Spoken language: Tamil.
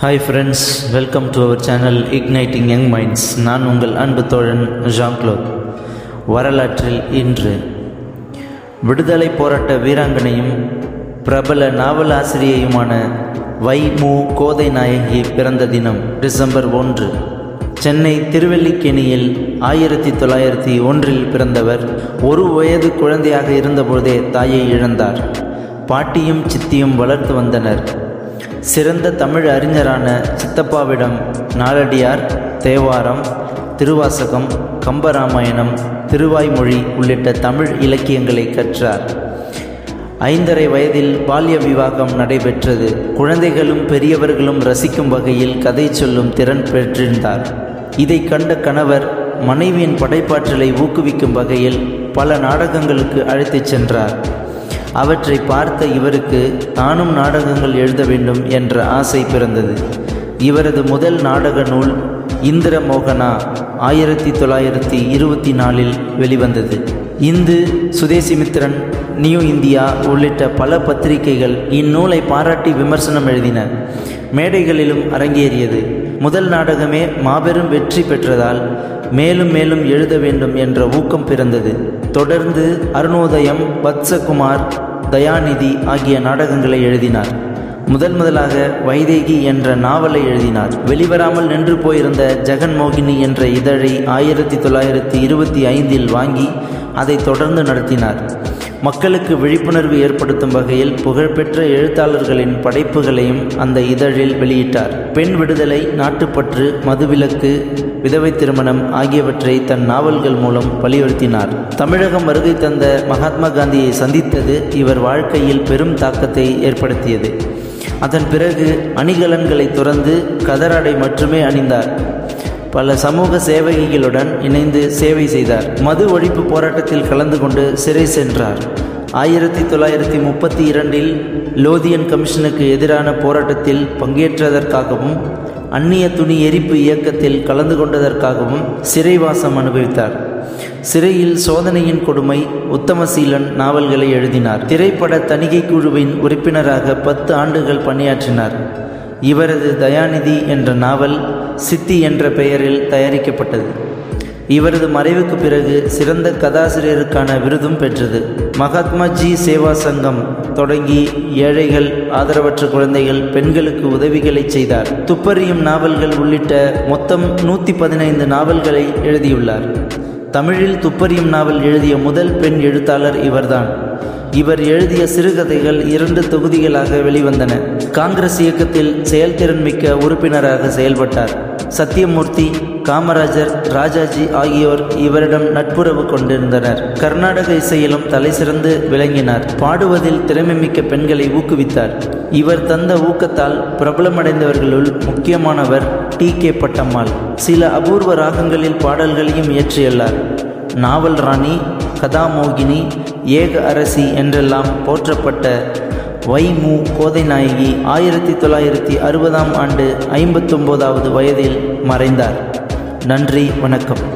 Hi friends, welcome to our channel igniting young minds. நான் உங்கள் அன்பு தோழன் ஜீன் க்லோட். வரலாற்றில் இன்று விடுதலை போராட்ட வீராங்கனையும் பிரபல நாவலாசிரியையுமான வைமு கோதை நாயகி பிறந்த தினம் டிசம்பர் 1. சென்னை திருவல்லிக்கேணியில் 1901 பிறந்தவர். 1 வயது குழந்தையாக இருந்தபோதே தாயை இழந்தார். பாட்டியும் சித்தியும் வளர்த்து வந்தனர். சிறந்த தமிழ் அறிஞரான சித்தப்பாவிடம் நாலடியார், தேவாரம், திருவாசகம், கம்பராமாயணம், திருவாய்மொழி உள்ளிட்ட தமிழ் இலக்கியங்களை கற்றார். 5½ வயதில் பால்ய விவாகம் நடைபெற்றது. குழந்தைகளும் பெரியவர்களும் ரசிக்கும் வகையில் கதை சொல்லும் திறன் பெற்றிருந்தார். இதை கண்ட கணவர் மனைவியின் படைப்பாற்றலை ஊக்குவிக்கும் வகையில் பல நாடகங்களுக்கு அழைத்துச் சென்றார். அவற்றை பார்த்த இவருக்கு தானும் நாடகங்கள் எழுத வேண்டும் என்ற ஆசை பிறந்தது. இவரது முதல் நாடக நூல் இந்திர மோகனா 1924 வெளிவந்தது. இந்து சுதேசிமித்ரன், நியூ இந்தியா உள்ளிட்ட பல பத்திரிகைகள் இந்நூலை பாராட்டி விமர்சனம் எழுதின. மேடைகளிலும் அரங்கேறியது. முதல் நாடகமே மாபெரும் வெற்றி பெற்றதால் மேலும் மேலும் எழுத வேண்டும் என்ற ஊக்கம் பிறந்தது. தொடர்ந்து அருணோதயம், பத்சகுமார், தயாநிதி ஆகிய நாடகங்களை எழுதினார். முதலாக வைதேகி என்ற நாவலை எழுதினார். வெளிவராமல் நின்று போயிருந்த ஜெகன் மோகினி என்ற இதழை 1925 வாங்கி அதை தொடர்ந்து நடத்தினார். மக்களுக்கு விழிப்புணர்வு ஏற்படுத்தும் வகையில் புகழ்பெற்ற எழுத்தாளர்களின் படைப்புகளையும் அந்த இதழில் வெளியிட்டார். பெண் விடுதலை, நாட்டுப்பற்று, மதுவிலக்கு, விதவை திருமணம் ஆகியவற்றை தன் நாவல்கள் மூலம் வலியுறுத்தினார். தமிழகம் வருகை தந்த மகாத்மா காந்தியை சந்தித்தது இவர் வாழ்க்கையில் பெரும் தாக்கத்தை ஏற்படுத்தியது. அதன் பிறகு அணிகலன்களை துறந்து கதராடை மட்டுமே அணிந்தார். பல சமூக சேவகிகளுடன் இணைந்து சேவை செய்தார். மது ஒழிப்பு போராட்டத்தில் கலந்து கொண்டு சிறை சென்றார். 1932 லோதியன் கமிஷனுக்கு எதிரான போராட்டத்தில் பங்கேற்றதற்காகவும் அந்நிய துணி எரிப்பு இயக்கத்தில் கலந்து கொண்டதற்காகவும் சிறைவாசம் அனுபவித்தார். சிறையில் சோதனையின் கொடுமை, உத்தமசீலன் நாவல்களை எழுதினார். திரைப்பட தணிகை குழுவின் உறுப்பினராக 10 ஆண்டுகள் பணியாற்றினார். இவரது தயாநிதி என்ற நாவல் சித்தி என்ற பெயரில் தயாரிக்கப்பட்டது. இவரது மறைவுக்கு பிறகு சிறந்த கதாசிரியருக்கான விருதும் பெற்றது. மகாத்மாஜி சேவா சங்கம் தொடங்கி ஏழைகள், ஆதரவற்ற குழந்தைகள், பெண்களுக்கு உதவிகளை செய்தார். துப்பறியும் நாவல்கள் உள்ளிட்ட மொத்தம் 115 நாவல்களை எழுதியுள்ளார். தமிழில் துப்பறியும் நாவல் எழுதிய முதல் பெண் எழுத்தாளர் இவர்தான். இவர் எழுதிய சிறுகதைகள் 2 தொகுதிகளாக வெளிவந்தன. காங்கிரஸ் இயக்கத்தில் செயல்திறன்மிக்க உறுப்பினராக செயல்பட்டார். சத்யமூர்த்தி, காமராஜர், ராஜாஜி ஆகியோர் இவரிடம் நட்புறவு கொண்டிருந்தனர். கர்நாடக இசையிலும் தலைசிறந்து விளங்கினார். பாடுவதில் திறமைமிக்க பெண்களை ஊக்குவித்தார். இவர் தந்த ஊக்கத்தால் பிரபலமடைந்தவர்களுள் முக்கியமானவர் டி கே பட்டம்மாள். சில அபூர்வ ராகங்களில் பாடல்களையும் இயற்றியுள்ளார். நாவல் ராணி, கதாமோகினி, ஏக அரசி என்றெல்லாம் போற்றப்பட்ட வைமு கோதை நாயகி 1960 ஆண்டு 59வது வயதில் மறைந்தார். நன்றி, வணக்கம்.